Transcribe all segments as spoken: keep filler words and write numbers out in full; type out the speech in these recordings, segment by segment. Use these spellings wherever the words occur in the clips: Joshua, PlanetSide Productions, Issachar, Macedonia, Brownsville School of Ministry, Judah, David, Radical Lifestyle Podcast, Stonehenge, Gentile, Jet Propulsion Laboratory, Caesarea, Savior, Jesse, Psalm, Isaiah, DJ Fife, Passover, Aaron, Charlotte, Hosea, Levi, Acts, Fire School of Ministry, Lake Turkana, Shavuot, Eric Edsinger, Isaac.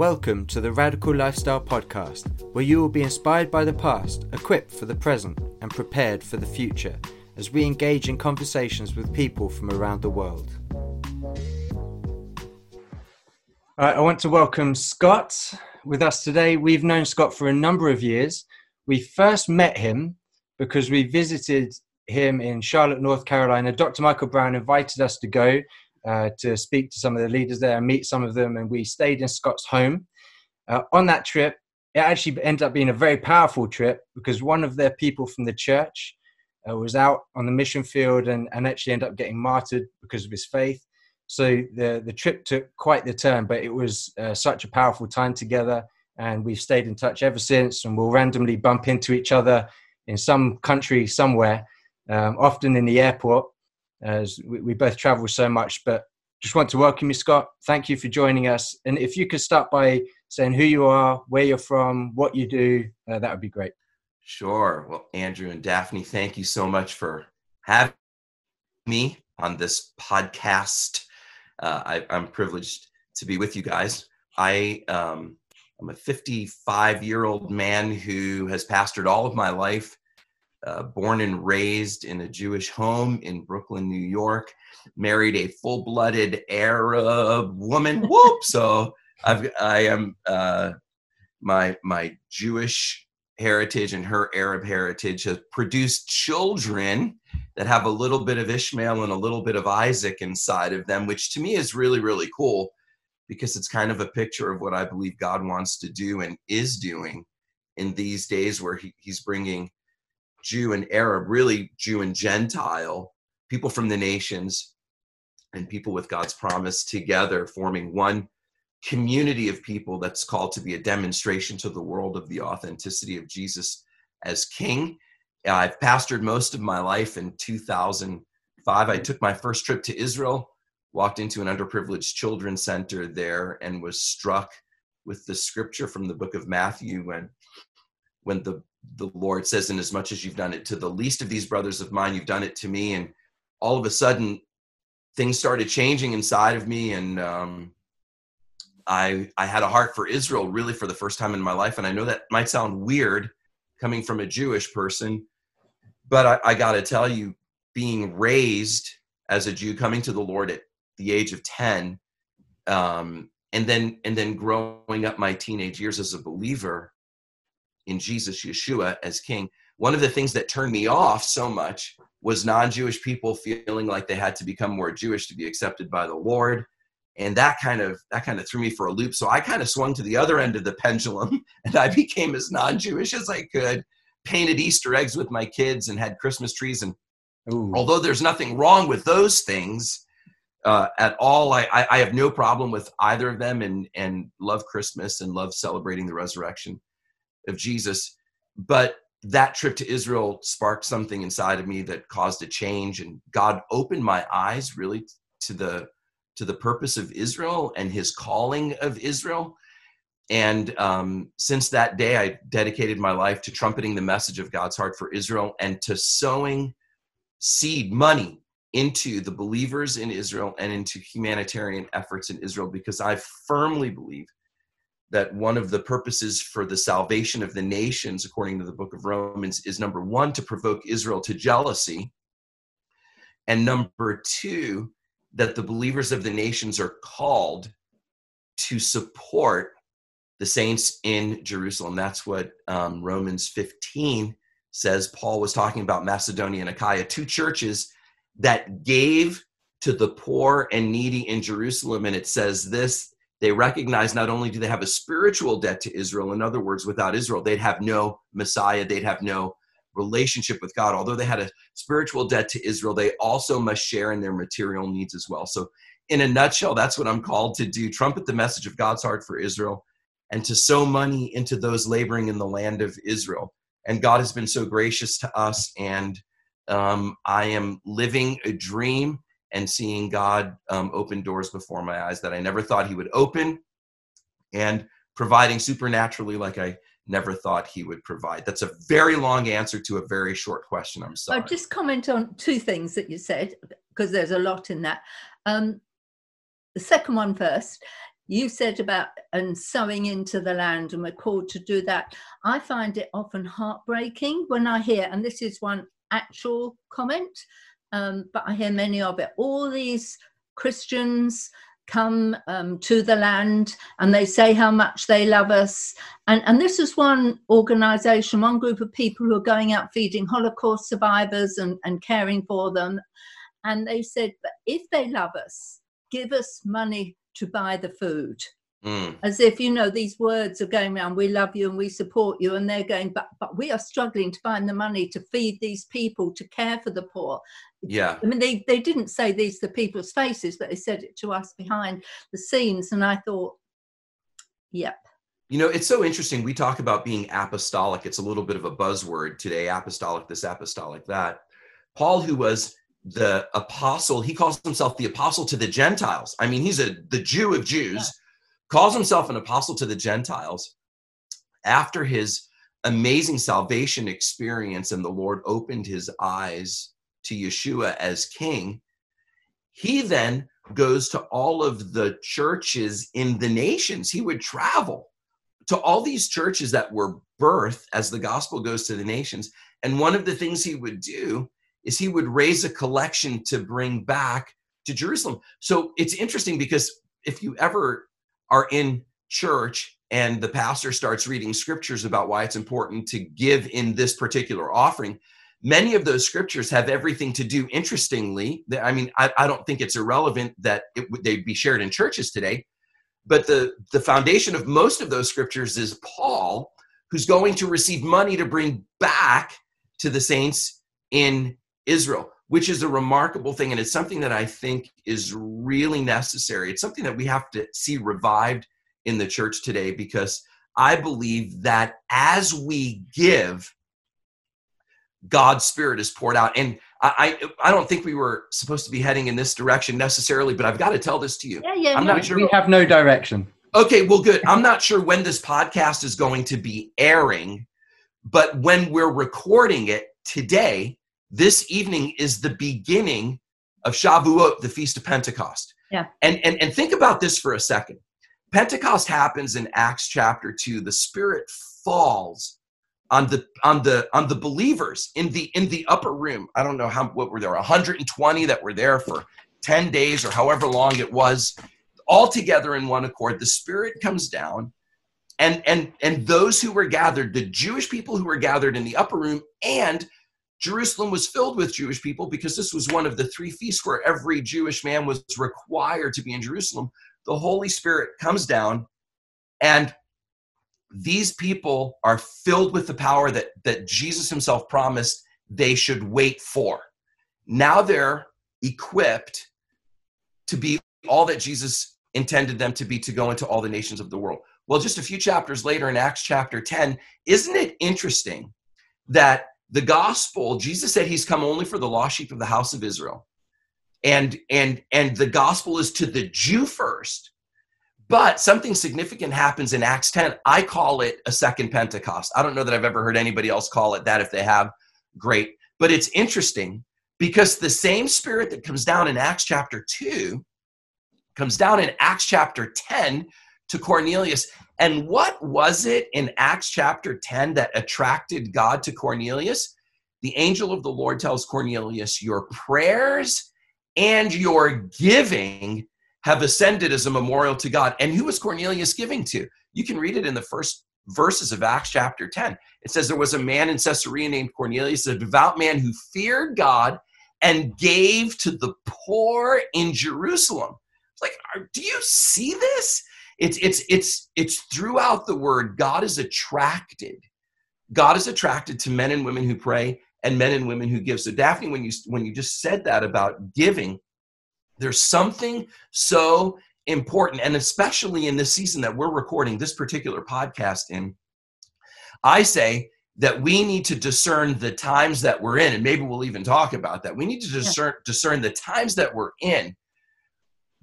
Welcome to the Radical Lifestyle Podcast, where you will be inspired by the past, equipped for the present, and prepared for the future, as we engage in conversations with people from around the world. Right, I want to welcome Scott with us today. We've known Scott for a number of years. We first met him because we visited him in Charlotte, North Carolina. Doctor Michael Brown invited us to go Uh, to speak to some of the leaders there and meet some of them, and we stayed in Scott's home. Uh, on that trip, it actually ended up being a very powerful trip because one of their people from the church uh, was out on the mission field and, and actually ended up getting martyred because of his faith. So the, the trip took quite the turn, but it was uh, such a powerful time together, and we've stayed in touch ever since, and we'll randomly bump into each other in some country somewhere, um, often in the airport, as we, we both travel so much. But just want to welcome you, Scott. Thank you for joining us. And if you could start by saying who you are, where you're from, what you do, uh, that would be great. Sure. Well, Andrew and Daphne, thank you so much for having me on this podcast. Uh, I, I'm privileged to be with you guys. I, um, I'm a fifty-five-year-old man who has pastored all of my life. Uh, born and raised in a Jewish home in Brooklyn, New York, married a full-blooded Arab woman. Whoop! So I've, I am uh, my my Jewish heritage and her Arab heritage has produced children that have a little bit of Ishmael and a little bit of Isaac inside of them, which to me is really, really cool because it's kind of a picture of what I believe God wants to do and is doing in these days where he, he's bringing Jew and Arab, really Jew and Gentile, people from the nations and people with God's promise together, forming one community of people that's called to be a demonstration to the world of the authenticity of Jesus as King. I've pastored most of my life. In two thousand five, I took my first trip to Israel, walked into an underprivileged children's center there, and was struck with the scripture from the book of Matthew when when the the Lord says, and as much as you've done it to the least of these brothers of mine, you've done it to me. And all of a sudden things started changing inside of me. And um, I, I had a heart for Israel really for the first time in my life. And I know that might sound weird coming from a Jewish person, but I, I got to tell you, being raised as a Jew, coming to the Lord at the age of ten, um, and then, and then growing up my teenage years as a believer in Jesus, Yeshua as King, one of the things that turned me off so much was non-Jewish people feeling like they had to become more Jewish to be accepted by the Lord. And that kind of, that kind of threw me for a loop. So I kind of swung to the other end of the pendulum and I became as non-Jewish as I could, painted Easter eggs with my kids and had Christmas trees. And Ooh. Although there's nothing wrong with those things uh, at all, I, I have no problem with either of them and, and love Christmas and love celebrating the resurrection of Jesus. But that trip to Israel sparked something inside of me that caused a change, and God opened my eyes really to the to the purpose of Israel and his calling of Israel. And um, since that day, I dedicated my life to trumpeting the message of God's heart for Israel and to sowing seed money into the believers in Israel and into humanitarian efforts in Israel, because I firmly believe that one of the purposes for the salvation of the nations, according to the book of Romans, is number one, to provoke Israel to jealousy. And number two, that the believers of the nations are called to support the saints in Jerusalem. That's what um, Romans fifteen says. Paul was talking about Macedonia and Achaia, two churches that gave to the poor and needy in Jerusalem. And it says this: they recognize not only do they have a spiritual debt to Israel, in other words, without Israel, they'd have no Messiah, they'd have no relationship with God. Although they had a spiritual debt to Israel, they also must share in their material needs as well. So in a nutshell, that's what I'm called to do: trumpet the message of God's heart for Israel and to sow money into those laboring in the land of Israel. And God has been so gracious to us, and um, I am living a dream and seeing God um, open doors before my eyes that I never thought he would open, and providing supernaturally like I never thought he would provide. That's a very long answer to a very short question. I'm sorry. I'll just comment on two things that you said, because there's a lot in that. Um, the second one first. You said about and sowing into the land, and we're called to do that. I find it often heartbreaking when I hear, and this is one actual comment, um, but I hear many of it, all these Christians come um, to the land and they say how much they love us. And, and this is one organisation, one group of people who are going out feeding Holocaust survivors and, and caring for them. And they said, but if they love us, give us money to buy the food. Mm. As if, you know, these words are going around, we love you and we support you, and they're going, but but we are struggling to find the money to feed these people, to care for the poor. Yeah. I mean, they, they didn't say these to people's faces, but they said it to us behind the scenes. And I thought, yep. You know, it's so interesting. We talk about being apostolic. It's a little bit of a buzzword today, apostolic this, apostolic that. Paul, who was the apostle, he calls himself the apostle to the Gentiles. I mean, he's a the Jew of Jews. Yeah. Calls himself an apostle to the Gentiles after his amazing salvation experience, and the Lord opened his eyes to Yeshua as king. He then goes to all of the churches in the nations. He would travel to all these churches that were birthed as the gospel goes to the nations. And one of the things he would do is he would raise a collection to bring back to Jerusalem. So it's interesting, because if you ever are in church and the pastor starts reading scriptures about why it's important to give in this particular offering, many of those scriptures have everything to do, interestingly, I mean, I, I don't think it's irrelevant that it, they'd be shared in churches today, but the, the foundation of most of those scriptures is Paul, who's going to receive money to bring back to the saints in Israel, which is a remarkable thing. And it's something that I think is really necessary. It's something that we have to see revived in the church today, because I believe that as we give, God's Spirit is poured out. And I I, I don't think we were supposed to be heading in this direction necessarily, but I've got to tell this to you. Yeah, yeah, I'm no, not sure. We have no direction. Okay, well, good. I'm not sure when this podcast is going to be airing, but when we're recording it today, this evening is the beginning of Shavuot, the Feast of Pentecost. Yeah. And, and, and think about this for a second. Pentecost happens in Acts chapter two. The Spirit falls on the on the on the believers in the in the upper room. I don't know how what were there, one hundred twenty that were there for ten days or however long it was, all together in one accord. The Spirit comes down, and and and those who were gathered, the Jewish people who were gathered in the upper room, and Jerusalem was filled with Jewish people, because this was one of the three feasts where every Jewish man was required to be in Jerusalem. The Holy Spirit comes down, and these people are filled with the power that, that Jesus himself promised they should wait for. Now they're equipped to be all that Jesus intended them to be, to go into all the nations of the world. Well, just a few chapters later in Acts chapter ten, isn't it interesting that the gospel, Jesus said he's come only for the lost sheep of the house of Israel. And, and, and the gospel is to the Jew first. But something significant happens in Acts ten. I call it a second Pentecost. I don't know that I've ever heard anybody else call it that. If they have, great. But it's interesting, because the same Spirit that comes down in Acts chapter two comes down in Acts chapter ten to Cornelius. And what was it in Acts chapter ten that attracted God to Cornelius? The angel of the Lord tells Cornelius, your prayers and your giving have ascended as a memorial to God. And who was Cornelius giving to? You can read it in the first verses of Acts chapter ten. It says, there was a man in Caesarea named Cornelius, a devout man who feared God and gave to the poor in Jerusalem. Like, do you see this? It's it's it's it's throughout the word. God is attracted. God is attracted to men and women who pray and men and women who give. So Daphne, when you when you just said that about giving, there's something so important, and especially in this season that we're recording this particular podcast in, I say that we need to discern the times that we're in, and maybe we'll even talk about that. We need to discern discern the times that we're in.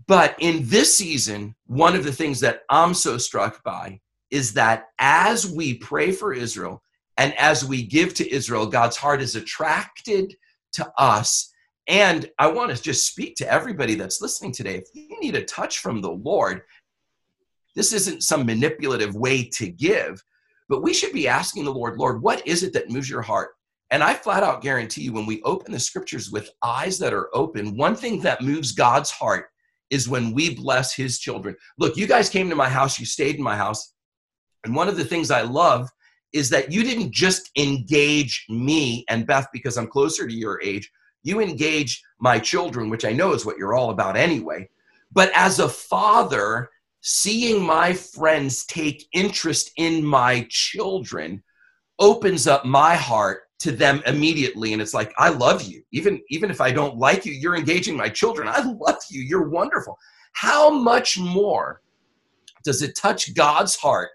But in this season, one of the things that I'm so struck by is that as we pray for Israel and as we give to Israel, God's heart is attracted to us. And I want to just speak to everybody that's listening today. If you need a touch from the Lord, This isn't some manipulative way to give, but we should be asking the Lord, Lord, what is it that moves your heart? And I flat out guarantee you, when we open the scriptures with eyes that are open, one thing that moves God's heart is when we bless his children. Look, you guys came to my house, you stayed in my house. And one of the things I love is that you didn't just engage me and Beth because I'm closer to your age. You engage my children, which I know is what you're all about anyway. But as a father, seeing my friends take interest in my children opens up my heart to them immediately. And it's like, I love you. Even, even if I don't like you, you're engaging my children. I love you. You're wonderful. How much more does it touch God's heart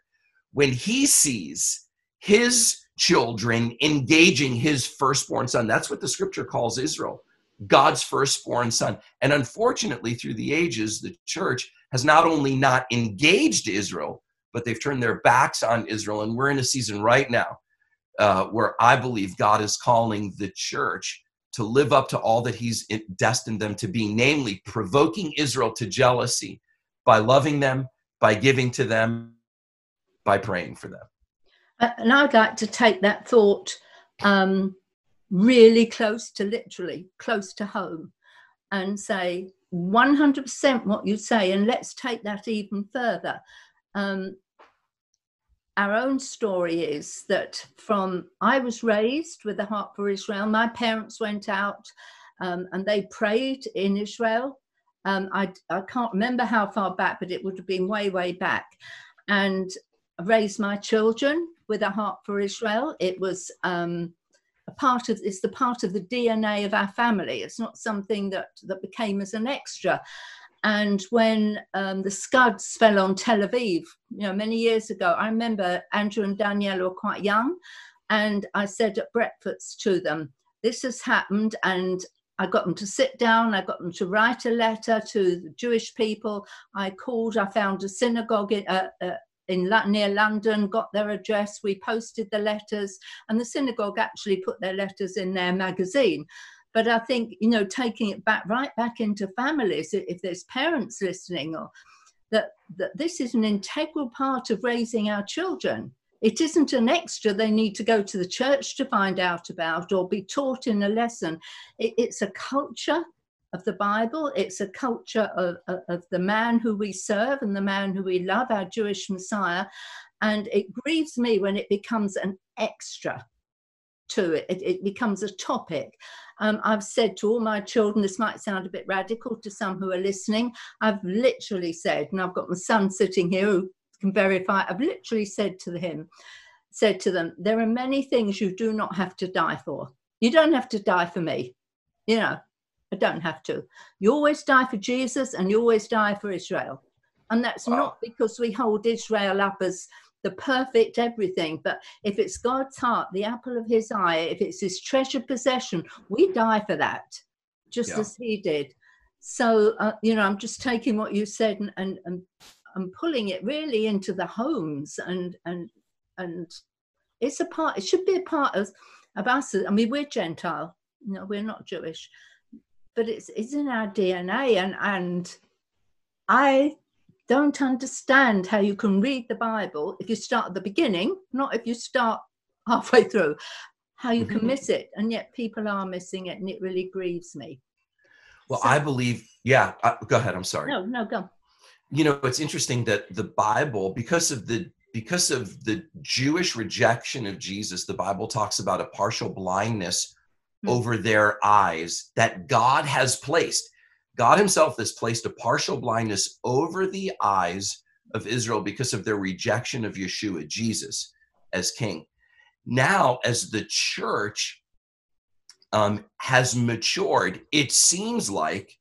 when he sees his children engaging his firstborn son? That's what the scripture calls Israel, God's firstborn son. And unfortunately, through the ages, the church has not only not engaged Israel, but they've turned their backs on Israel. And we're in a season right now Uh, where I believe God is calling the church to live up to all that he's destined them to be, namely provoking Israel to jealousy by loving them, by giving to them, by praying for them. Uh, and I'd like to take that thought um, really close to literally, close to home, and say one hundred percent what you say, and let's take that even further. Um, Our own story is that from I was raised with a heart for Israel. My parents went out um, and they prayed in Israel. Um, I, I can't remember how far back, but it would have been way, way back. And I raised my children with a heart for Israel. It was um, a part of, it's the part of the D N A of our family. It's not something that, that became as an extra. And when um, the Scuds fell on Tel Aviv, you know, many years ago, I remember Andrew and Danielle were quite young, and I said at breakfast to them, this has happened, and I got them to sit down, I got them to write a letter to the Jewish people. I called, I found a synagogue in, uh, uh, in near London, got their address, we posted the letters, and the synagogue actually put their letters in their magazine. But I think, you know, taking it back, right back into families, if there's parents listening, or that, that this is an integral part of raising our children. It isn't an extra they need to go to the church to find out about or be taught in a lesson. It, it's a culture of the Bible. It's a culture of, of, of the man who we serve and the man who we love, our Jewish Messiah. And it grieves me when it becomes an extra to it. It, it becomes a topic. Um, I've said to all my children, this might sound a bit radical to some who are listening, I've literally said, and I've got my son sitting here who can verify, I've literally said to him, said to them, there are many things you do not have to die for. You don't have to die for me. You know, I don't have to. You always die for Jesus and you always die for Israel. And that's wow. Not because we hold Israel up as the perfect everything, but if it's God's heart, the apple of his eye, if it's his treasured possession, we die for that, just yeah. as he did. So, uh, you know, I'm just taking what you said and, and, and, and pulling it really into the homes, and, and, and it's a part, it should be a part of, of us. I mean, we're Gentile, you know, we're not Jewish, but it's, it's in our D N A, and, and I don't understand how you can read the Bible if you start at the beginning, not if you start halfway through, how you can miss it. And yet people are missing it, and it really grieves me. Well, so, I believe, yeah, I, go ahead. I'm sorry. No, no, go. You know, it's interesting that the Bible, because of the, because of the Jewish rejection of Jesus, the Bible talks about a partial blindness hmm. over their eyes that God has placed. God himself has placed a partial blindness over the eyes of Israel because of their rejection of Yeshua, Jesus, as king. Now, as the church um, has matured, it seems like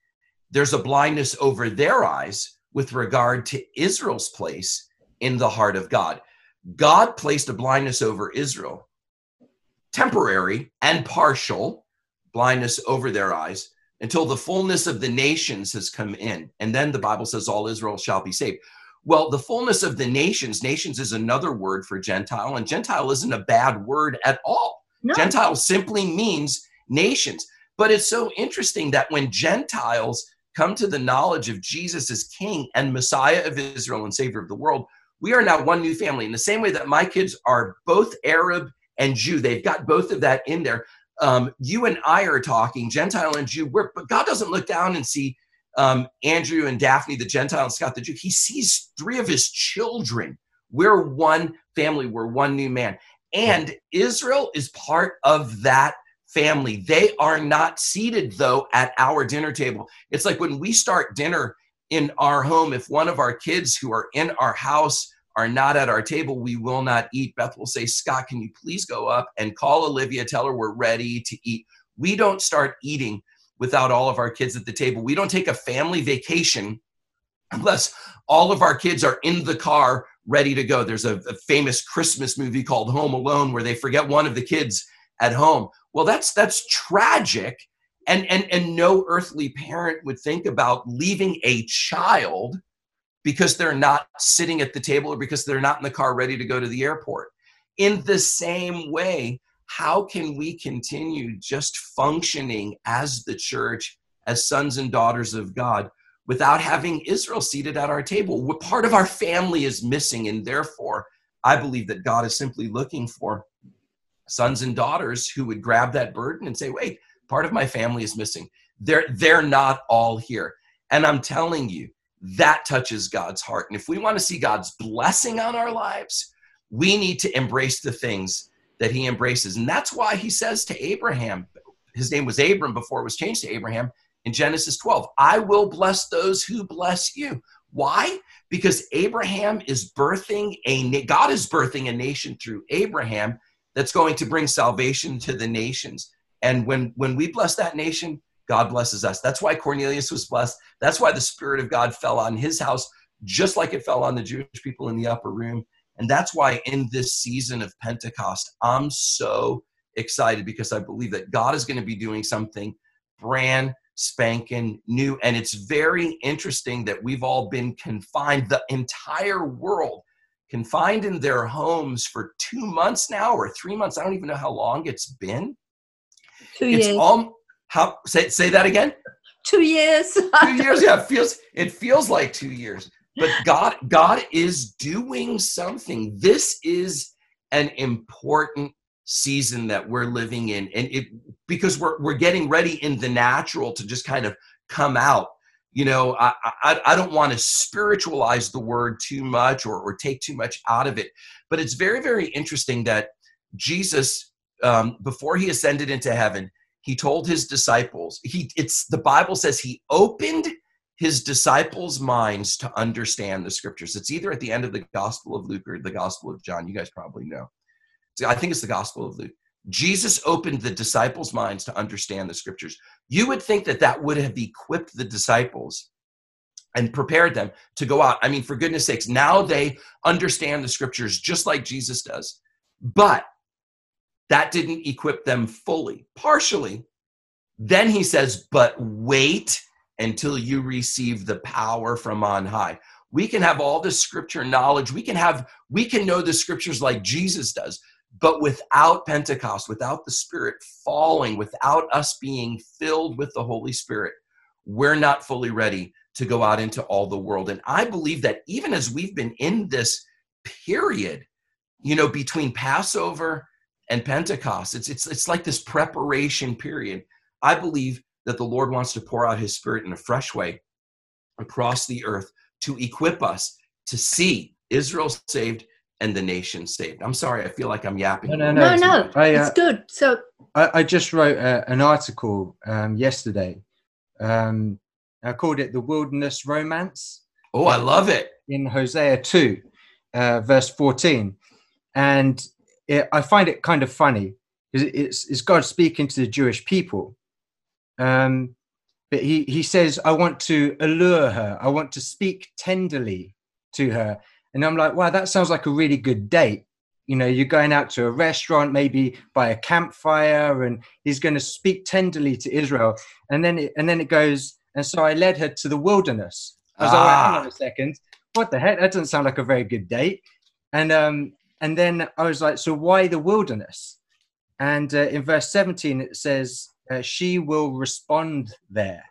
there's a blindness over their eyes with regard to Israel's place in the heart of God. God placed a blindness over Israel, temporary and partial blindness over their eyes, until the fullness of the nations has come in. And then the Bible says all Israel shall be saved. Well, the fullness of the nations, nations is another word for Gentile, and Gentile isn't a bad word at all. No. Gentile simply means nations. But it's so interesting that when Gentiles come to the knowledge of Jesus as King and Messiah of Israel and Savior of the world, we are now one new family. In the same way that my kids are both Arab and Jew, they've got both of that in there. Um, you and I are talking, Gentile and Jew, we're, but God doesn't look down and see um, Andrew and Daphne, the Gentile, and Scott, the Jew. He sees three of his children. We're one family. We're one new man. And Israel is part of that family. They are not seated, though, at our dinner table. It's like when we start dinner in our home, if one of our kids who are in our house are not at our table, we will not eat. Beth will say, Scott, can you please go up and call Olivia, tell her we're ready to eat. We don't start eating without all of our kids at the table. We don't take a family vacation unless all of our kids are in the car ready to go. There's a, a famous Christmas movie called Home Alone where they forget one of the kids at home. Well, that's that's tragic. And, and, and no earthly parent would think about leaving a child because they're not sitting at the table or because they're not in the car ready to go to the airport. In the same way, how can we continue just functioning as the church, as sons and daughters of God, without having Israel seated at our table? What part of our family is missing, and therefore, I believe that God is simply looking for sons and daughters who would grab that burden and say, wait, part of my family is missing. They're, they're not all here. And I'm telling you, that touches God's heart. And if we want to see God's blessing on our lives, we need to embrace the things that he embraces. And that's why he says to Abraham, his name was Abram before it was changed to Abraham, in Genesis twelve, I will bless those who bless you. Why? Because Abraham is birthing a, God is birthing a nation through Abraham that's going to bring salvation to the nations. And when, when we bless that nation, God blesses us. That's why Cornelius was blessed. That's why the Spirit of God fell on his house, just like it fell on the Jewish people in the upper room. And that's why in this season of Pentecost, I'm so excited, because I believe that God is going to be doing something brand spanking new. And it's very interesting that we've all been confined, the entire world, confined in their homes for two months now or three months. I don't even know how long it's been. Two it's years. All, how, say, say that again? Two years. Two years, yeah. It feels, it feels like two years. But God, God is doing something. This is an important season that we're living in. And it, because we're, we're getting ready in the natural to just kind of come out. You know, I, I, I don't want to spiritualize the word too much or, or take too much out of it. But it's very, very interesting that Jesus, um, before he ascended into heaven, he told his disciples, he it's the Bible says he opened his disciples' minds to understand the scriptures. It's either at the end of the Gospel of Luke or the Gospel of John. You guys probably know. I think it's the Gospel of Luke. Jesus opened the disciples' minds to understand the scriptures. You would think that that would have equipped the disciples and prepared them to go out. I mean, for goodness sakes, now they understand the scriptures just like Jesus does. But that didn't equip them fully, partially. Then he says, but wait until you receive the power from on high. We can have all this scripture knowledge. We can have, we can know the scriptures like Jesus does. But without Pentecost, without the Spirit falling, without us being filled with the Holy Spirit, we're not fully ready to go out into all the world. And I believe that even as we've been in this period, you know, between Passover and Pentecost, it's it's it's like this preparation period. I believe that the Lord wants to pour out his Spirit in a fresh way across the earth to equip us to see Israel saved and the nation saved. I'm sorry, I feel like I'm yapping. No, no, no, no, it's, no, I, uh, it's good. So I, I just wrote a, an article um, yesterday. Um, I called it The Wilderness Romance. Oh, I love it. In Hosea two, uh, verse fourteen. And it, I find it kind of funny, because it, it's, it's God speaking to the Jewish people. Um, but he, he says, I want to allure her. I want to speak tenderly to her. And I'm like, wow, that sounds like a really good date. You know, you're going out to a restaurant, maybe by a campfire, and he's going to speak tenderly to Israel. And then it, and then it goes, and so I led her to the wilderness. I was ah. like, well, hang on a second. What the heck? That doesn't sound like a very good date. And, um, and then I was like, so why the wilderness? And uh, in verse seventeen, it says, uh, she will respond there.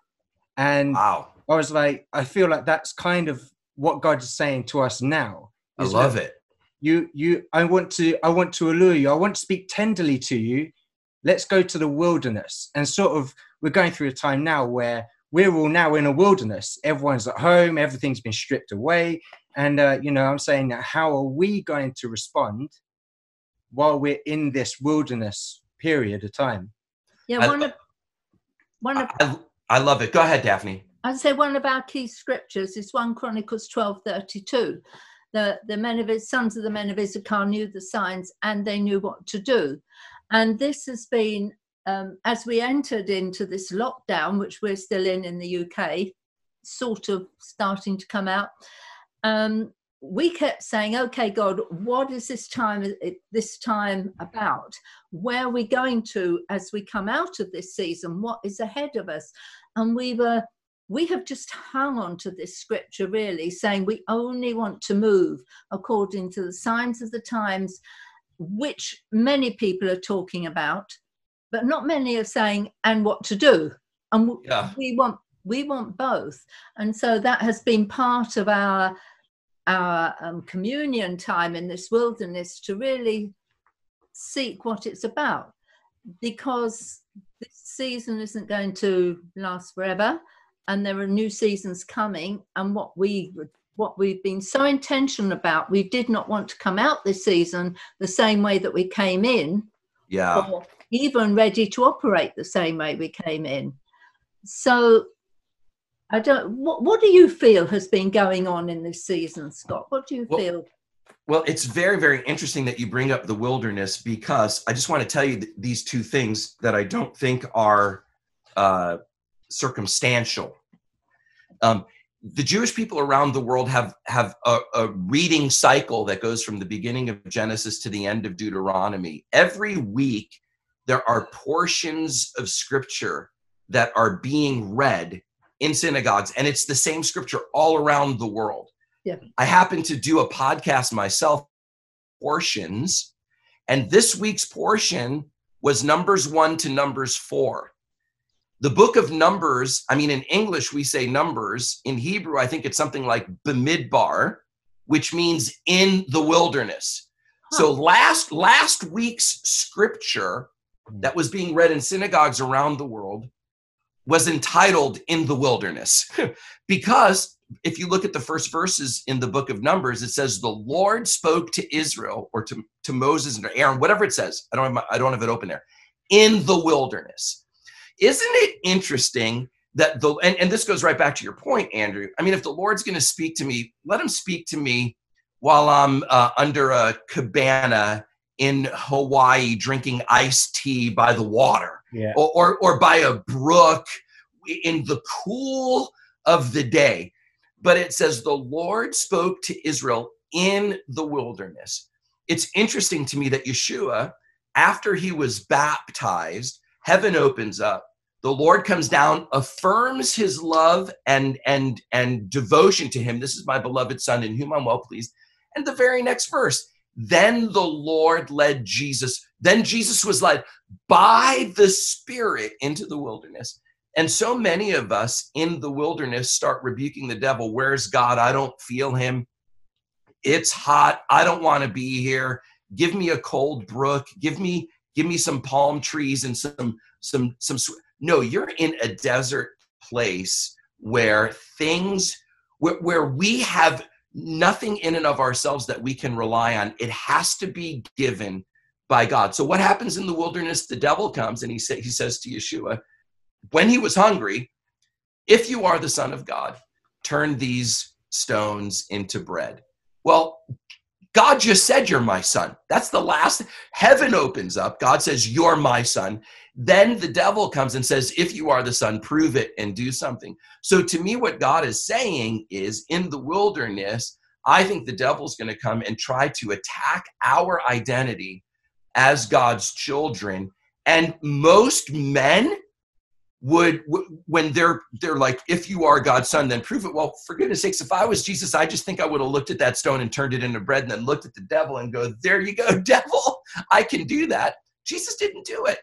And wow. I was like, I feel like that's kind of what God is saying to us now. I love it. You, you, I want to, I want to allure you. I want to speak tenderly to you. Let's go to the wilderness. And sort of, we're going through a time now where we're all now in a wilderness. Everyone's at home. Everything's been stripped away. And, uh, you know, I'm saying that how are we going to respond while we're in this wilderness period of time? Yeah. One I, of, one of, I, I love it. Go ahead, Daphne. I'd say one of our key scriptures is First Chronicles twelve thirty-two. The, the men of sons of the men of Issachar knew the signs and they knew what to do. And this has been, um, as we entered into this lockdown, which we're still in in the U K, sort of starting to come out, um, we kept saying, okay, God, what is this time, this time about? Where are we going to as we come out of this season? What is ahead of us? And we were... We have just hung on to this scripture, really, saying we only want to move according to the signs of the times, which many people are talking about, but not many are saying, and what to do. And yeah. we want we want both. And so that has been part of our, our um, communion time in this wilderness, to really seek what it's about, because this season isn't going to last forever. And there are new seasons coming, and what we what we've been so intentional about, we did not want to come out this season the same way that we came in, yeah, or even ready to operate the same way we came in. So, I don't. What, what do you feel has been going on in this season, Scott? What do you well, feel? Well, it's very, very interesting that you bring up the wilderness, because I just want to tell you th- these two things that I don't think are uh, circumstantial. Um, the Jewish people around the world have have a, a reading cycle that goes from the beginning of Genesis to the end of Deuteronomy. Every week, there are portions of scripture that are being read in synagogues, and it's the same scripture all around the world. Yeah. I happen to do a podcast myself, portions, and this week's portion was Numbers one to Numbers four. The book of Numbers, I mean, in English, we say Numbers. In Hebrew, I think it's something like Bamidbar, which means in the wilderness. Huh. So last last week's scripture that was being read in synagogues around the world was entitled In the Wilderness. Because if you look at the first verses in the book of Numbers, it says, the Lord spoke to Israel, or to, to Moses and to Aaron, whatever it says. I don't have my, I don't have it open there. In the wilderness. Isn't it interesting that the, and, and this goes right back to your point, Andrew. I mean, if the Lord's going to speak to me, let him speak to me while I'm uh, under a cabana in Hawaii drinking iced tea by the water, yeah. or, or or by a brook in the cool of the day. But it says the Lord spoke to Israel in the wilderness. It's interesting to me that Yeshua, after he was baptized, heaven opens up. The Lord comes down, affirms his love and and and devotion to him. This is my beloved son in whom I'm well pleased. And the very next verse, then the Lord led Jesus. Then Jesus was led by the Spirit into the wilderness. And so many of us in the wilderness start rebuking the devil. Where's God? I don't feel him. It's hot. I don't want to be here. Give me a cold brook. Give me, give me some palm trees and some, some, some, no, you're in a desert place where things, where, where we have nothing in and of ourselves that we can rely on. It has to be given by God. So what happens in the wilderness? The devil comes and he say, he says to Yeshua, when he was hungry, if you are the Son of God, turn these stones into bread. Well, God just said, you're my son. That's the last. Heaven opens up. God says, you're my son. Then the devil comes and says, if you are the son, prove it and do something. So to me, what God is saying is, in the wilderness, I think the devil's going to come and try to attack our identity as God's children. And most men would, when they're they're like, if you are God's son, then prove it. Well, for goodness sakes, if I was Jesus, I just think I would have looked at that stone and turned it into bread and then looked at the devil and go, there you go, devil, I can do that. Jesus didn't do it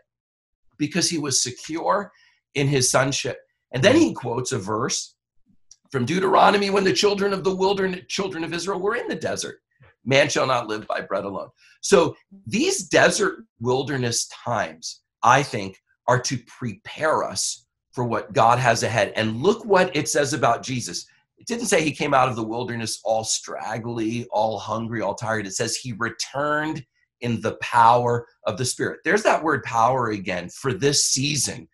because he was secure in his sonship. And then he quotes a verse from Deuteronomy when the children of the wilderness, children of Israel, were in the desert. Man shall not live by bread alone. So these desert wilderness times, I think, are to prepare us for what God has ahead. And look what it says about Jesus. It didn't say he came out of the wilderness all straggly, all hungry, all tired. It says he returned in the power of the Spirit. There's that word power again for this season.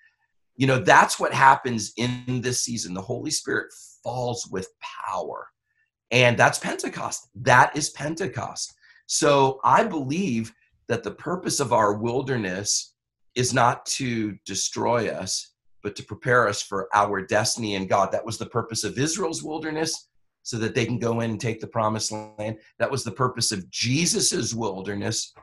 You know, that's what happens in this season. The Holy Spirit falls with power. And that's Pentecost. That is Pentecost. So I believe that the purpose of our wilderness is not to destroy us, but to prepare us for our destiny in God. That was the purpose of Israel's wilderness, so that they can go in and take the promised land. That was the purpose of Jesus's wilderness,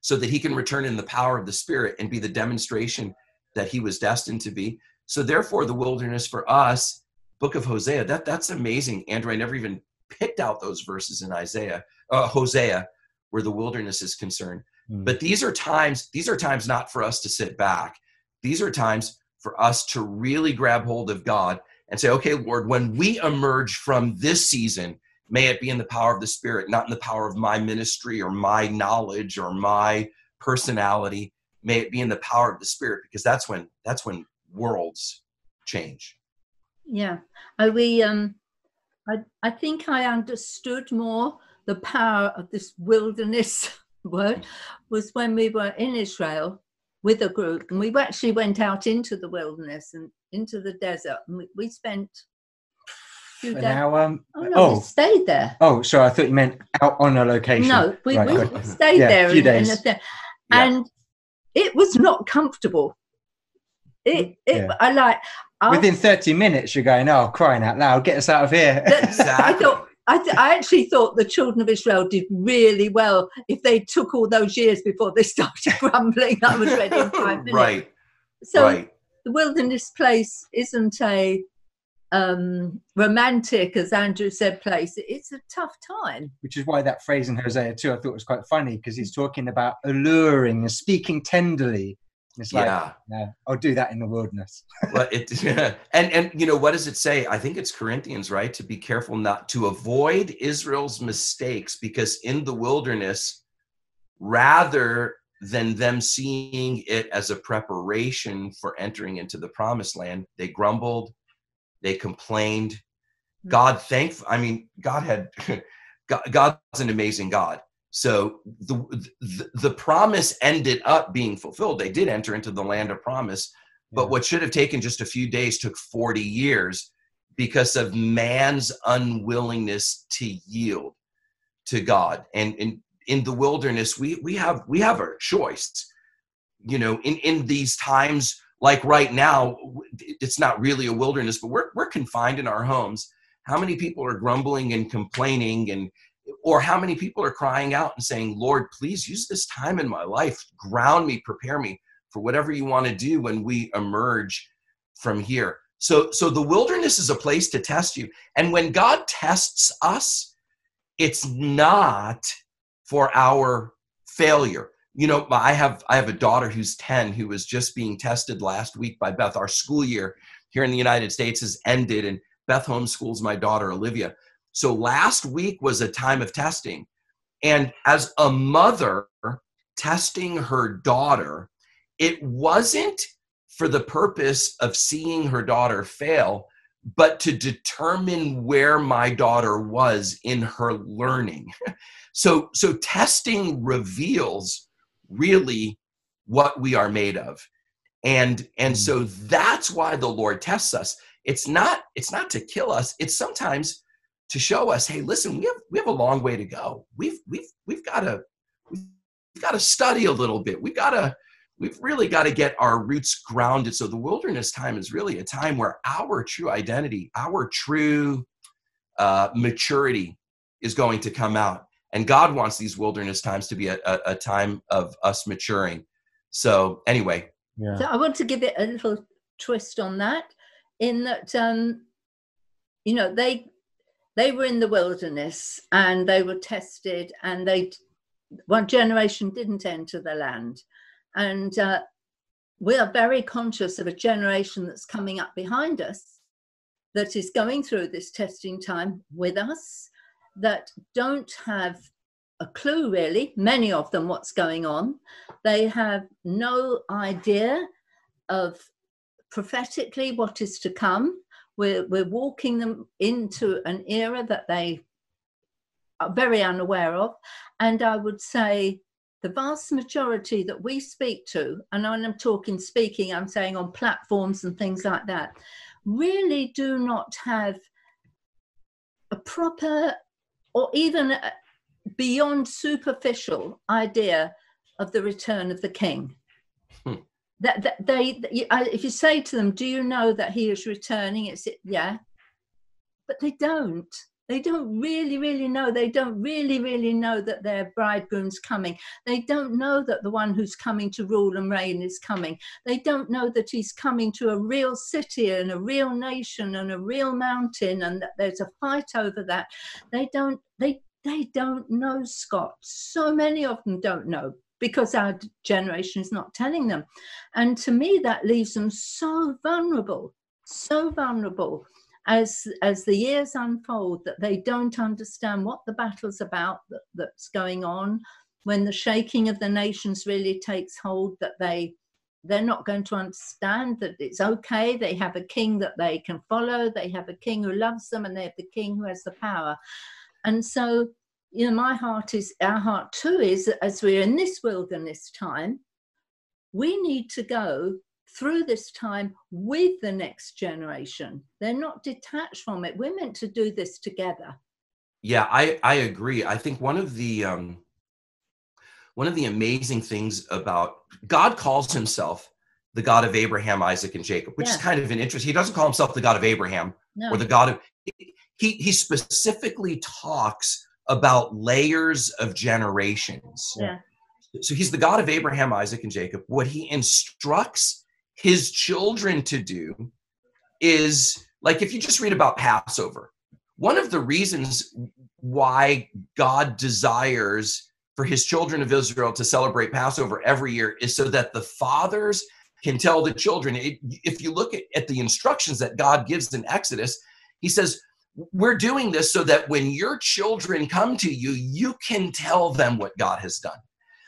so that he can return in the power of the Spirit and be the demonstration that he was destined to be. So therefore, the wilderness for us, book of Hosea, that, that's amazing. Andrew, I never even picked out those verses in Isaiah, uh, Hosea, where the wilderness is concerned. Mm. But these are times, these are times not for us to sit back. These are times for us to really grab hold of God and say, okay, Lord, when we emerge from this season, may it be in the power of the Spirit, not in the power of my ministry or my knowledge or my personality. May it be in the power of the Spirit, because that's when that's when worlds change. Yeah, I we um, I I think I understood more the power of this wilderness word was when we were in Israel with a group, and we actually went out into the wilderness and into the desert, and we, we spent an days. hour. Um, oh, no, oh. we stayed there. Oh, sorry, I thought you meant out on a location. No, we, right, we right. stayed yeah, there a few in, days, in the th- yeah. and. It was not comfortable. It, it yeah. I like. I, Within thirty minutes, you're going, oh, crying out loud, get us out of here. I thought. I, th- I actually thought the children of Israel did really well if they took all those years before they started grumbling. I was ready in five minutes. Right. So right. The wilderness place isn't a um, romantic, as Andrew said, place. It's a tough time. Which is why that phrase in Hosea too, I thought was quite funny, because he's talking about alluring and speaking tenderly. It's like, yeah. yeah, I'll do that in the wilderness. Well, it, yeah. And, and you know, what does it say? I think it's Corinthians, right? To be careful not to avoid Israel's mistakes, because in the wilderness, rather than them seeing it as a preparation for entering into the promised land, they grumbled. They complained. God, thankful. I mean, God had, God, God's an amazing God. So the, the the promise ended up being fulfilled. They did enter into the land of promise, but what should have taken just a few days took forty years because of man's unwillingness to yield to God. And in in the wilderness, we we have we have our choice. You know, in in these times. Like right now, it's not really a wilderness, but we're we're confined in our homes. How many people are grumbling and complaining, and or how many people are crying out and saying, Lord, please use this time in my life, ground me, prepare me for whatever you want to do when we emerge from here. So, so the wilderness is a place to test you. And when God tests us, it's not for our failure. You know, I have I have a daughter who's ten who was just being tested last week by Beth. Our school year here in the United States has ended, and Beth homeschools my daughter, Olivia. So last week was a time of testing. And as a mother testing her daughter, it wasn't for the purpose of seeing her daughter fail, but to determine where my daughter was in her learning. So, so testing reveals really what we are made of. And, and so that's why the Lord tests us. It's not, it's not to kill us. It's sometimes to show us, hey, listen, we have, we have a long way to go. We've, we've, we've got to, we've got to study a little bit. We've got to, we've really got to get our roots grounded. So the wilderness time is really a time where our true identity, our true uh, maturity is going to come out. And God wants these wilderness times to be a, a, a time of us maturing. So anyway. Yeah. So I want to give it a little twist on that, in that, um, you know, they they were in the wilderness and they were tested, and they one generation didn't enter the land. And uh, we are very conscious of a generation that's coming up behind us that is going through this testing time with us, that don't have a clue, really, many of them, what's going on. They have no idea of prophetically what is to come. We're, we're walking them into an era that they are very unaware of. And I would say the vast majority that we speak to, and when I'm talking speaking, I'm saying on platforms and things like that, really do not have a proper or even a beyond superficial idea of the return of the King. Hmm. That, that they, if you say to them, do you know that he is returning? It's, yeah, but they don't. They don't really, really know. They don't really, really know that their bridegroom's coming. They don't know that the one who's coming to rule and reign is coming. They don't know that he's coming to a real city and a real nation and a real mountain, and that there's a fight over that. They don't, they, they don't know, Scott. So many of them don't know, because our generation is not telling them. And to me, that leaves them so vulnerable, so vulnerable as, as the years unfold, that they don't understand what the battle's about that, that's going on. When the shaking of the nations really takes hold, that they, they're not going to understand that it's okay. They have a king that they can follow. They have a king who loves them, and they have the king who has the power. And so, you know, my heart is, our heart too is, as we're in this wilderness time, we need to go through this time with the next generation. They're not detached from it. We're meant to do this together. Yeah, I, I agree. I think one of the um, one of the amazing things about God, calls himself the God of Abraham, Isaac, and Jacob, which yeah. is kind of an interest. He doesn't call himself the God of Abraham no. or the God of. He he specifically talks about layers of generations. Yeah. So he's the God of Abraham, Isaac, and Jacob. What he instructs his children to do is, like, if you just read about Passover, one of the reasons why God desires for his children of Israel to celebrate Passover every year is so that the fathers can tell the children. It, if you look at, at the instructions that God gives in Exodus, he says, we're doing this so that when your children come to you, you can tell them what God has done.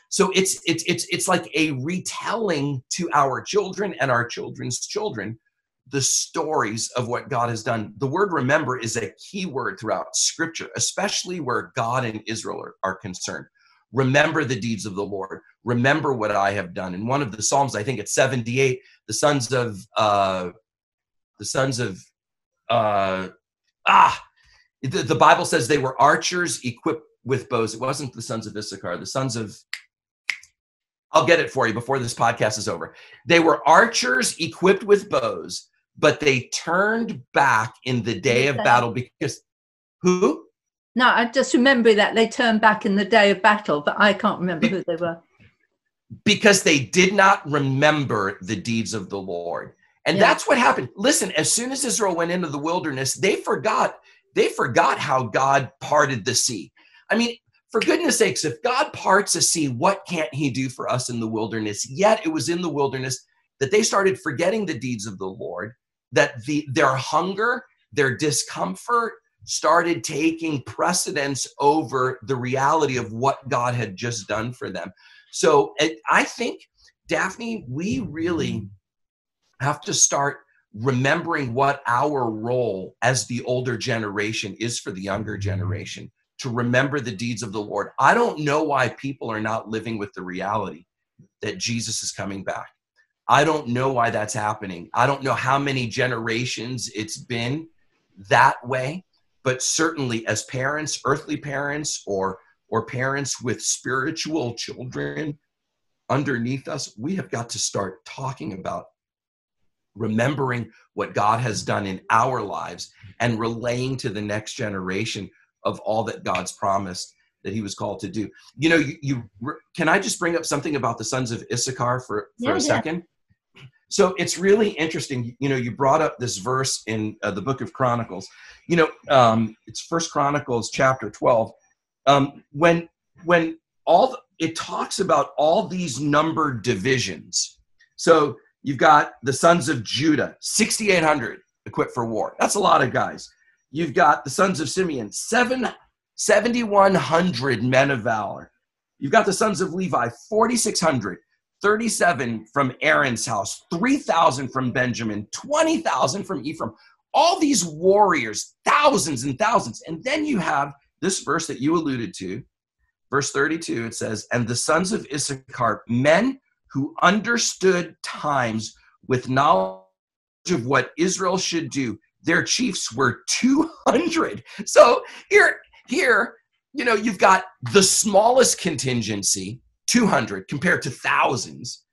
So it's it's it's it's like a retelling to our children and our children's children the stories of what God has done. The word remember is a key word throughout Scripture, especially where God and Israel are, are concerned. Remember the deeds of the Lord. Remember what I have done. In one of the Psalms, I think it's seventy-eight, the sons of uh, the sons of uh, Ah, the, the Bible says they were archers equipped with bows. It wasn't the sons of Issachar, the sons of, I'll get it for you before this podcast is over. They were archers equipped with bows, but they turned back in the day of battle because, who? No, I just remember that they turned back in the day of battle, but I can't remember who they were. Because they did not remember the deeds of the Lord. And yeah. that's what happened. Listen, as soon as Israel went into the wilderness, they forgot. They forgot how God parted the sea. I mean, for goodness sakes, if God parts a sea, what can't he do for us in the wilderness? Yet it was in the wilderness that they started forgetting the deeds of the Lord, that the, their hunger, their discomfort started taking precedence over the reality of what God had just done for them. So it, I think, Daphne, we really have to start remembering what our role as the older generation is for the younger generation, to remember the deeds of the Lord. I don't know why people are not living with the reality that Jesus is coming back. I don't know why that's happening. I don't know how many generations it's been that way, but certainly as parents, earthly parents, or, or parents with spiritual children underneath us, we have got to start talking about remembering what God has done in our lives and relaying to the next generation of all that God's promised that he was called to do. You know, you, you can I just bring up something about the sons of Issachar for, for yeah, a yeah. second? So it's really interesting. You know, you brought up this verse in uh, the book of Chronicles. You know, um, it's First Chronicles chapter twelve. Um, when when all the, it talks about all these numbered divisions. So you've got the sons of Judah, sixty-eight hundred equipped for war. That's a lot of guys. You've got the sons of Simeon, seventy-one hundred men of valor. You've got the sons of Levi, forty-six hundred, thirty-seven from Aaron's house, three thousand from Benjamin, twenty thousand from Ephraim. All these warriors, thousands and thousands. And then you have this verse that you alluded to, verse thirty-two, it says, and the sons of Issachar, men who understood times with knowledge of what Israel should do. Their chiefs were two hundred. So here, here, you know, you've got the smallest contingency, two hundred, compared to thousands.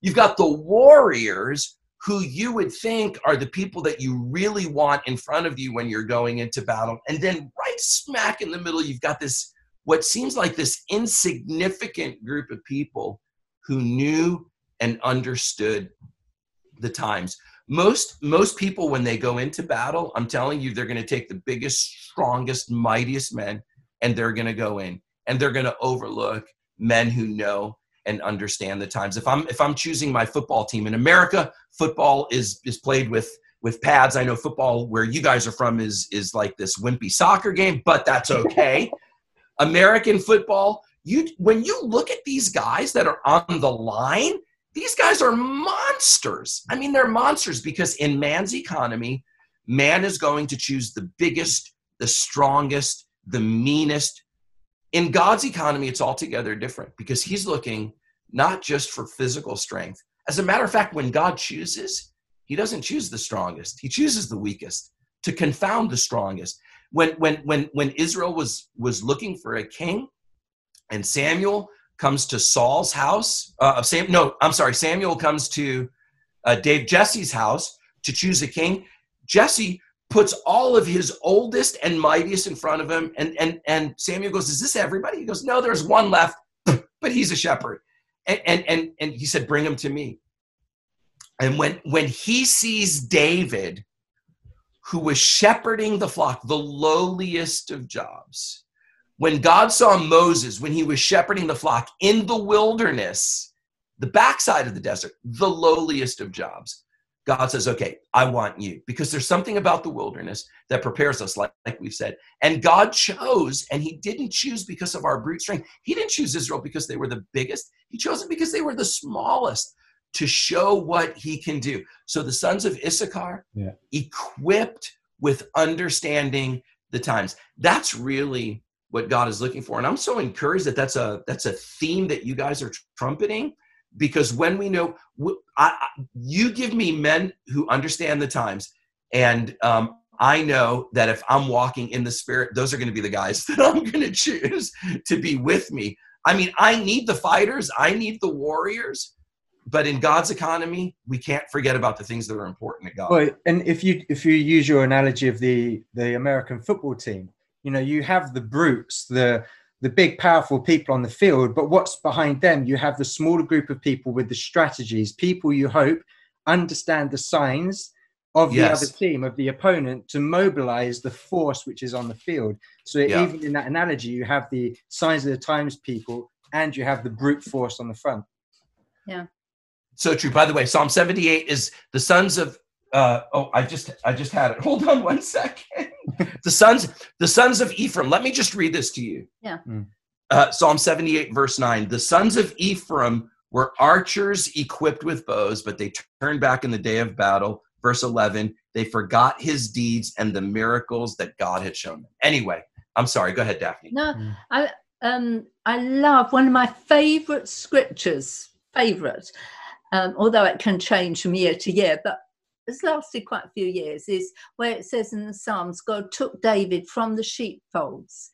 You've got the warriors who you would think are the people that you really want in front of you when you're going into battle. And then right smack in the middle, you've got this, what seems like this insignificant group of people who knew and understood the times. Most, most people, when they go into battle, I'm telling you, they're going to take the biggest, strongest, mightiest men, and they're going to go in, and they're going to overlook men who know and understand the times. If I'm if I'm choosing my football team in America, football is is played with with pads. I know football where you guys are from is is like this wimpy soccer game, but that's okay. American football, you when you look at these guys that are on the line, these guys are monsters. I mean, they're monsters because in man's economy, man is going to choose the biggest, the strongest, the meanest. In God's economy, it's altogether different because he's looking not just for physical strength. As a matter of fact, when God chooses, he doesn't choose the strongest. He chooses the weakest to confound the strongest. When when when when Israel was was looking for a king and Samuel comes to Saul's house, uh, Sam, no, I'm sorry, Samuel comes to uh, Dave Jesse's house to choose a king, Jesse puts all of his oldest and mightiest in front of him. And, and, and Samuel goes, is this everybody? He goes, no, there's one left, but he's a shepherd. And, and, and, and he said, bring him to me. And when, when he sees David, who was shepherding the flock, the lowliest of jobs, when God saw Moses, when he was shepherding the flock in the wilderness, the backside of the desert, the lowliest of jobs, God says, okay, I want you, because there's something about the wilderness that prepares us, like, like we've said. And God chose, and he didn't choose because of our brute strength. He didn't choose Israel because they were the biggest. He chose them because they were the smallest to show what he can do. So the sons of Issachar, yeah, equipped with understanding the times. That's really what God is looking for. And I'm so encouraged that that's a, that's a theme that you guys are trumpeting. Because when we know, I, you give me men who understand the times, and um, I know that if I'm walking in the Spirit, those are going to be the guys that I'm going to choose to be with me. I mean, I need the fighters, I need the warriors, but in God's economy, we can't forget about the things that are important to God. Well, and if you if you use your analogy of the the American football team, you know, you have the brutes, the the big, powerful people on the field, but what's behind them? You have the smaller group of people with the strategies, people you hope understand the signs of, yes, the other team, of the opponent, to mobilize the force which is on the field. So yeah, even in that analogy, you have the signs of the times people, and you have the brute force on the front. Yeah. So true. By the way, Psalm seventy-eight is the sons of, uh, oh, I just, I just had it. Hold on one second. The sons, the sons of Ephraim. Let me just read this to you. Yeah. Uh, Psalm seventy-eight, verse nine. The sons of Ephraim were archers equipped with bows, but they turned back in the day of battle. Verse eleven. They forgot his deeds and the miracles that God had shown them. Anyway, I'm sorry. Go ahead, Daphne. No, I um I love one of my favorite scriptures. Favorite, um, although it can change from year to year, but it's lasted quite a few years, is where it says in the Psalms, God took David from the sheepfolds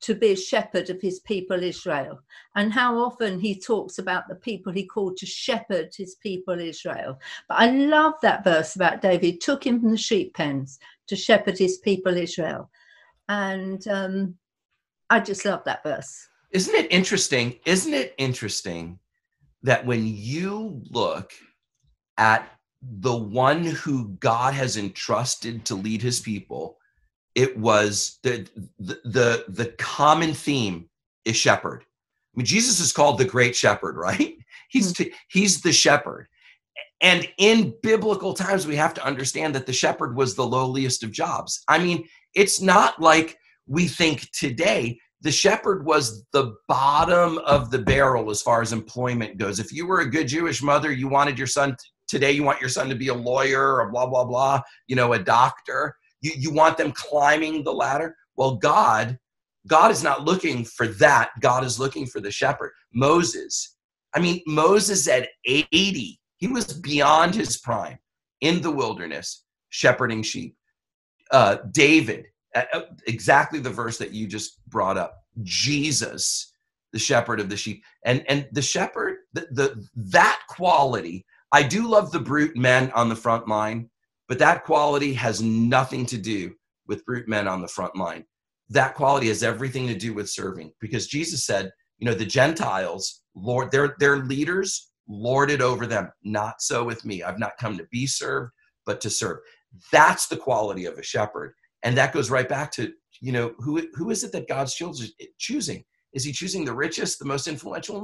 to be a shepherd of his people Israel. And how often he talks about the people he called to shepherd his people Israel. But I love that verse about David, took him from the sheep pens to shepherd his people Israel. And um, I just love that verse. Isn't it interesting? Isn't it interesting that when you look at the one who God has entrusted to lead his people, it was the, the, the, the common theme is shepherd. I mean, Jesus is called the great shepherd, right? He's, he's the shepherd. And in biblical times, we have to understand that the shepherd was the lowliest of jobs. I mean, it's not like we think today. The shepherd was the bottom of the barrel as far as employment goes. If you were a good Jewish mother, you wanted your son, today you want your son to be a lawyer or blah, blah, blah, you know, a doctor. You, you want them climbing the ladder. Well, God, God is not looking for that. God is looking for the shepherd. Moses, I mean, Moses at eighty, he was beyond his prime in the wilderness, shepherding sheep. Uh, David, uh, exactly the verse that you just brought up. Jesus, the shepherd of the sheep. And, and the shepherd, the, the that quality, I do love the brute men on the front line, but that quality has nothing to do with brute men on the front line. That quality has everything to do with serving, because Jesus said, you know, the Gentiles, Lord, their, their leaders lorded over them. Not so with me. I've not come to be served, but to serve. That's the quality of a shepherd. And that goes right back to, you know, who, who is it that God's choosing? Is he choosing the richest, the most influential?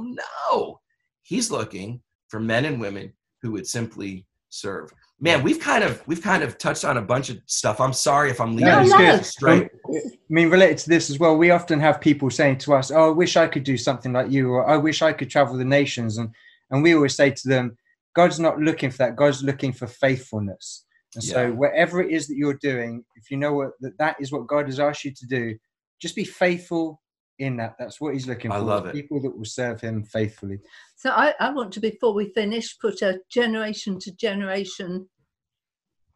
No, he's looking for men and women who would simply serve. Man, we've kind of we've kind of touched on a bunch of stuff. I'm sorry if I'm leaving no, no. straight. I mean, related to this as well, we often have people saying to us, "Oh, I wish I could do something like you," or "I wish I could travel the nations." And and we always say to them, "God's not looking for that. God's looking for faithfulness." And yeah. so, whatever it is that you're doing, if you know what, that that is what God has asked you to do, just be faithful in that. That's what He's looking for. I love it. People that will serve Him faithfully. So, I, I want to, before we finish, put a generation to generation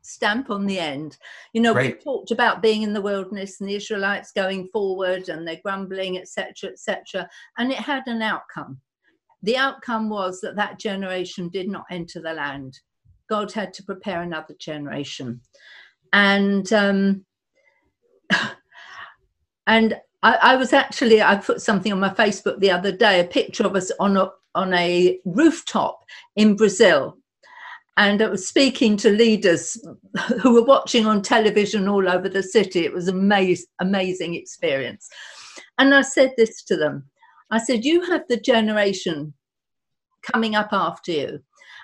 stamp on the end. You know, Great. We talked about being in the wilderness and the Israelites going forward and they're grumbling, et cetera, et cetera. And it had an outcome. The outcome was that that generation did not enter the land. God had to prepare another generation. And um, and I, I was actually, I put something on my Facebook the other day, a picture of us on a, on a rooftop in Brazil. And I was speaking to leaders who were watching on television all over the city. It was an amazing, amazing experience. And I said this to them. I said, you have the generation coming up after you,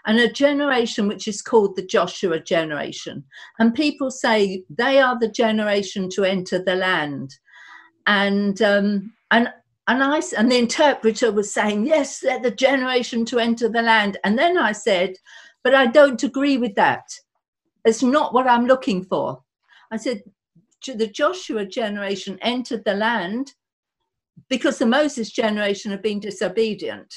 and a generation which is called the Joshua generation. And people say they are the generation to enter the land. And um, and and I and the interpreter was saying, yes, they're the generation to enter the land. And then I said, but I don't agree with that. It's not what I'm looking for. I said, the Joshua generation entered the land because the Moses generation had been disobedient.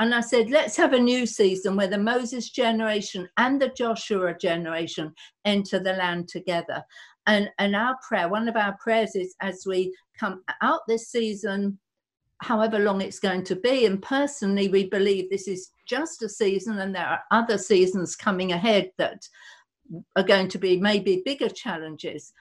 And I said, let's have a new season where the Moses generation and the Joshua generation enter the land together. And, and our prayer, one of our prayers is as we come out this season, however long it's going to be, and personally we believe this is just a season and there are other seasons coming ahead that are going to be maybe bigger challenges,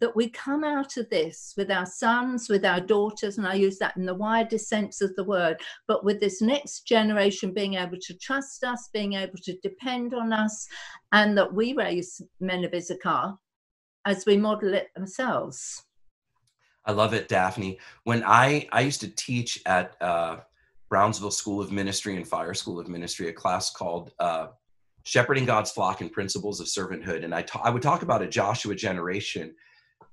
that we come out of this with our sons, with our daughters, and I use that in the widest sense of the word, but with this next generation being able to trust us, being able to depend on us, and that we raise men of Issachar as we model it themselves. I love it, Daphne. When I, I used to teach at uh, Brownsville School of Ministry and Fire School of Ministry, a class called uh, Shepherding God's Flock and Principles of Servanthood. And I, ta- I would talk about a Joshua generation.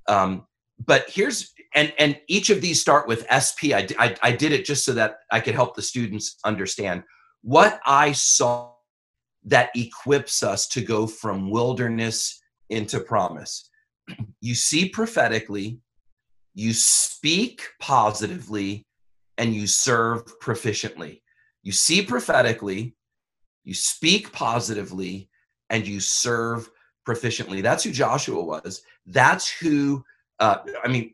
Um, but here's, and and each of these start with S P. I, I, I did it just so that I could help the students understand what I saw that equips us to go from wilderness into promise. You see prophetically, you speak positively, and you serve proficiently. You see prophetically, you speak positively, and you serve proficiently. That's who Joshua was. That's who, uh, I mean,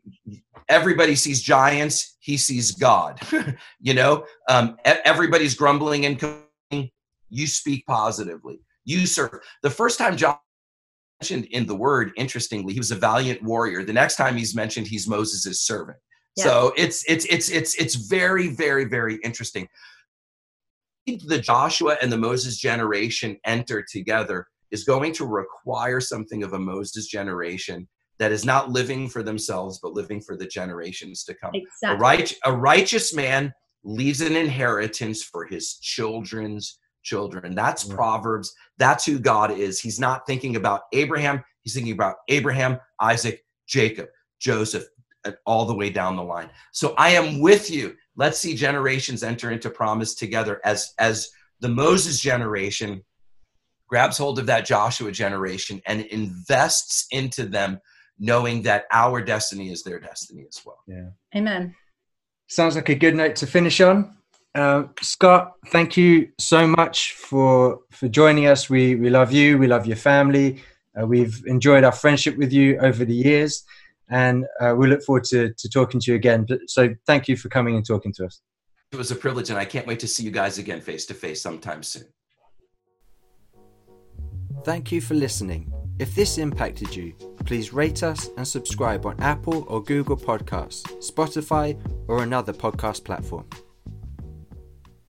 everybody sees giants. He sees God, you know, um, everybody's grumbling and complaining. You speak positively. You serve. The first time Joshua mentioned in the word, interestingly, he was a valiant warrior. The next time he's mentioned, he's Moses' servant. Yeah. So it's, it's, it's, it's, it's very, very, very interesting. The Joshua and the Moses generation enter together is going to require something of a Moses generation that is not living for themselves, but living for the generations to come. Exactly. A, right, a righteous man leaves an inheritance for his children's children. That's yeah. Proverbs. That's who God is. He's not thinking about Abraham. He's thinking about Abraham, Isaac, Jacob, Joseph, all the way down the line. So I am with you. Let's see generations enter into promise together as, as the Moses generation grabs hold of that Joshua generation and invests into them, knowing that our destiny is their destiny as well. Yeah. Amen. Sounds like a good note to finish on. Uh, Scott, thank you so much for for joining us. We we love you. We love your family. Uh, we've enjoyed our friendship with you over the years, and uh, we look forward to, to talking to you again. So thank you for coming and talking to us. It was a privilege, and I can't wait to see you guys again face to face sometime soon. Thank you for listening. If this impacted you, please rate us and subscribe on Apple or Google Podcasts, Spotify, or another podcast platform.